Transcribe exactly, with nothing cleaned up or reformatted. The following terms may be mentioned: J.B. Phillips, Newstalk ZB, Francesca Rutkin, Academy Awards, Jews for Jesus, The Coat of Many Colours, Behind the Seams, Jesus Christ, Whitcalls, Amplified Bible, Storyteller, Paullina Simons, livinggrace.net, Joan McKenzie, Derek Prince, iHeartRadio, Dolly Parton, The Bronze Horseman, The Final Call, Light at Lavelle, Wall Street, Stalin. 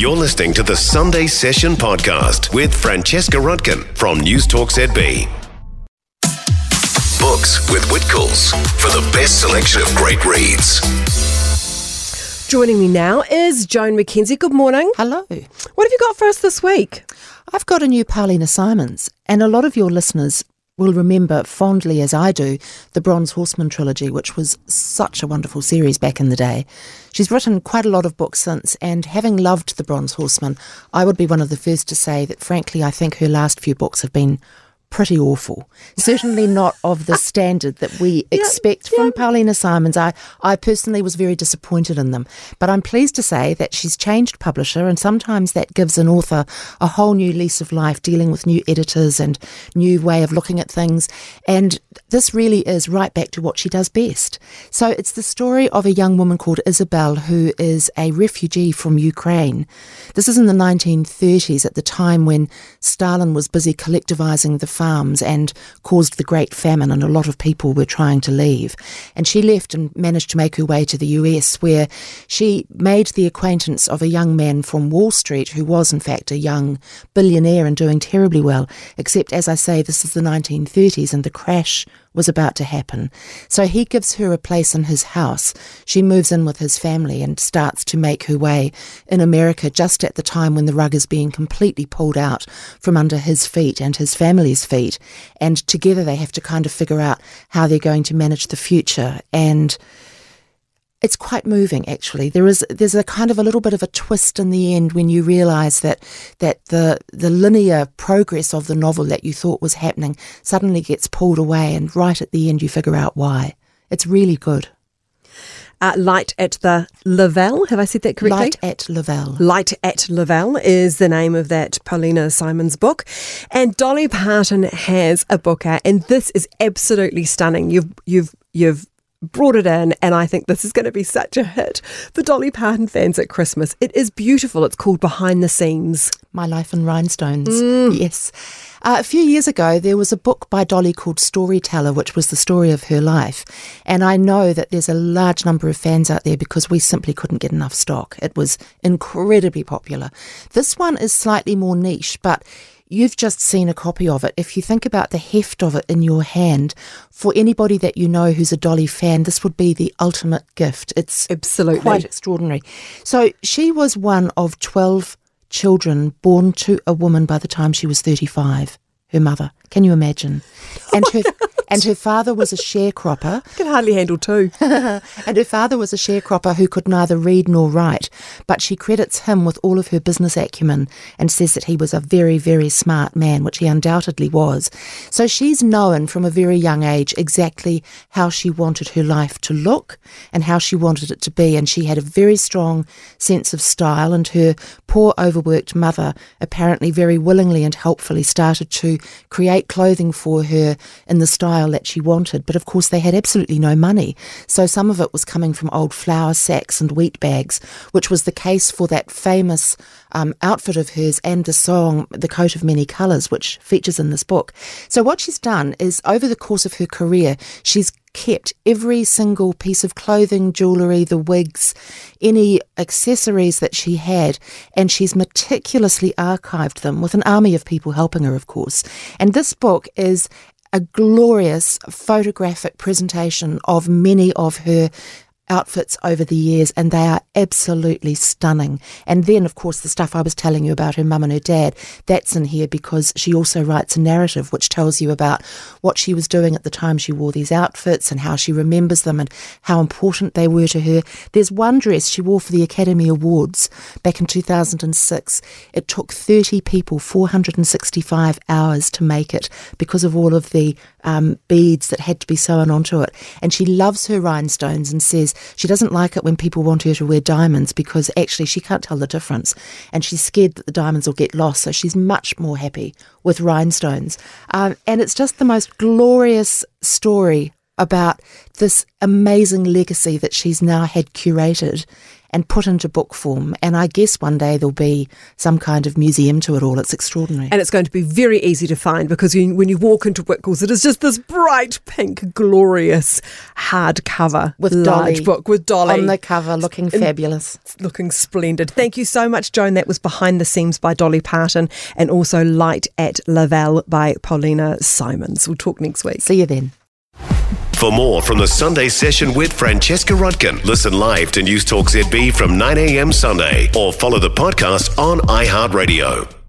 You're listening to the Sunday Session Podcast with Francesca Rutkin from Newstalk Z B. Books with Whitcalls for the best selection of great reads. Joining me now is Joan McKenzie. Good morning. Hello. What have you got for us this week? I've got a new Paullina Simons, and a lot of your listeners will remember fondly, as I do, the Bronze Horseman trilogy, which was such a wonderful series back in the day. She's written quite a lot of books since, and having loved the Bronze Horseman, I would be one of the first to say that, frankly, I think her last few books have been pretty awful. Certainly not of the standard that we yeah, expect yeah. from Paullina Simons. I, I personally was very disappointed in them, but I'm pleased to say that she's changed publisher, and sometimes that gives an author a whole new lease of life, dealing with new editors and new way of looking at things. And this really is right back to what she does best. So it's the story of a young woman called Isabel, who is a refugee from Ukraine. This is in the nineteen thirties, at the time when Stalin was busy collectivising the farms and caused the Great Famine, and a lot of people were trying to leave. And she left and managed to make her way to the U S, where she made the acquaintance of a young man from Wall Street, who was in fact a young billionaire and doing terribly well, except, as I say, this is the nineteen thirties and the crash was about to happen. So he gives her a place in his house. She moves in with his family and starts to make her way in America, just at the time when the rug is being completely pulled out from under his feet and his family's feet. And together they have to kind of figure out how they're going to manage the future. And it's quite moving, actually. There is there's a kind of a little bit of a twist in the end when you realise that that the the linear progress of the novel that you thought was happening suddenly gets pulled away, and right at the end you figure out why. It's really good. Uh, Light at the Lavelle, have I said that correctly? Light at Lavelle. Light at Lavelle is the name of that Paullina Simons book. And Dolly Parton has a book out, and this is absolutely stunning. You've you've you've brought it in, and I think this is going to be such a hit for Dolly Parton fans at Christmas. It is beautiful. It's called Behind the Seams. My Life in Rhinestones, mm. yes. Uh, a few years ago, there was a book by Dolly called Storyteller, which was the story of her life. And I know that there's a large number of fans out there, because we simply couldn't get enough stock. It was incredibly popular. This one is slightly more niche, but you've just seen a copy of it. If you think about the heft of it in your hand, for anybody that you know who's a Dolly fan, this would be the ultimate gift. It's absolutely quite extraordinary. So she was one of twelve children born to a woman by the time she was thirty-five, her mother. Can you imagine? And her and her father was a sharecropper. I can hardly handle two. And her father was a sharecropper who could neither read nor write, but she credits him with all of her business acumen and says that he was a very, very smart man, which he undoubtedly was. So she's known from a very young age exactly how she wanted her life to look and how she wanted it to be, and she had a very strong sense of style, and her poor overworked mother apparently very willingly and helpfully started to create clothing for her in the style that she wanted. But of course they had absolutely no money, so some of it was coming from old flour sacks and wheat bags, which was the case for that famous um, outfit of hers and the song The Coat of Many Colours, which features in this book. So what she's done is, over the course of her career, she's kept every single piece of clothing, jewellery, the wigs, any accessories that she had, and she's meticulously archived them, with an army of people helping her, of course. And this book is a glorious photographic presentation of many of her outfits over the years, and they are absolutely stunning. And then, of course, the stuff I was telling you about her mum and her dad, that's in here, because she also writes a narrative which tells you about what she was doing at the time she wore these outfits and how she remembers them and how important they were to her. There's one dress she wore for the Academy Awards back in two thousand six. It took thirty people four hundred sixty-five hours to make it, because of all of the um, beads that had to be sewn onto it. And she loves her rhinestones and says she doesn't like it when people want her to wear diamonds, because actually she can't tell the difference and she's scared that the diamonds will get lost, so she's much more happy with rhinestones. Um, and it's just the most glorious story about this amazing legacy that she's now had curated and put into book form. And I guess one day there'll be some kind of museum to it all. It's extraordinary. And it's going to be very easy to find, because you, when you walk into Whitcalls, it is just this bright pink, glorious hardcover with large Dolly, book with Dolly on the cover, looking it's, fabulous. It's looking splendid. Thank you so much, Joan. That was Behind the Seams by Dolly Parton, and also Light at Lavelle by Paullina Simons. We'll talk next week. See you then. For more from the Sunday Session with Francesca Rutkin, listen live to Newstalk Z B from nine a.m. Sunday, or follow the podcast on iHeartRadio.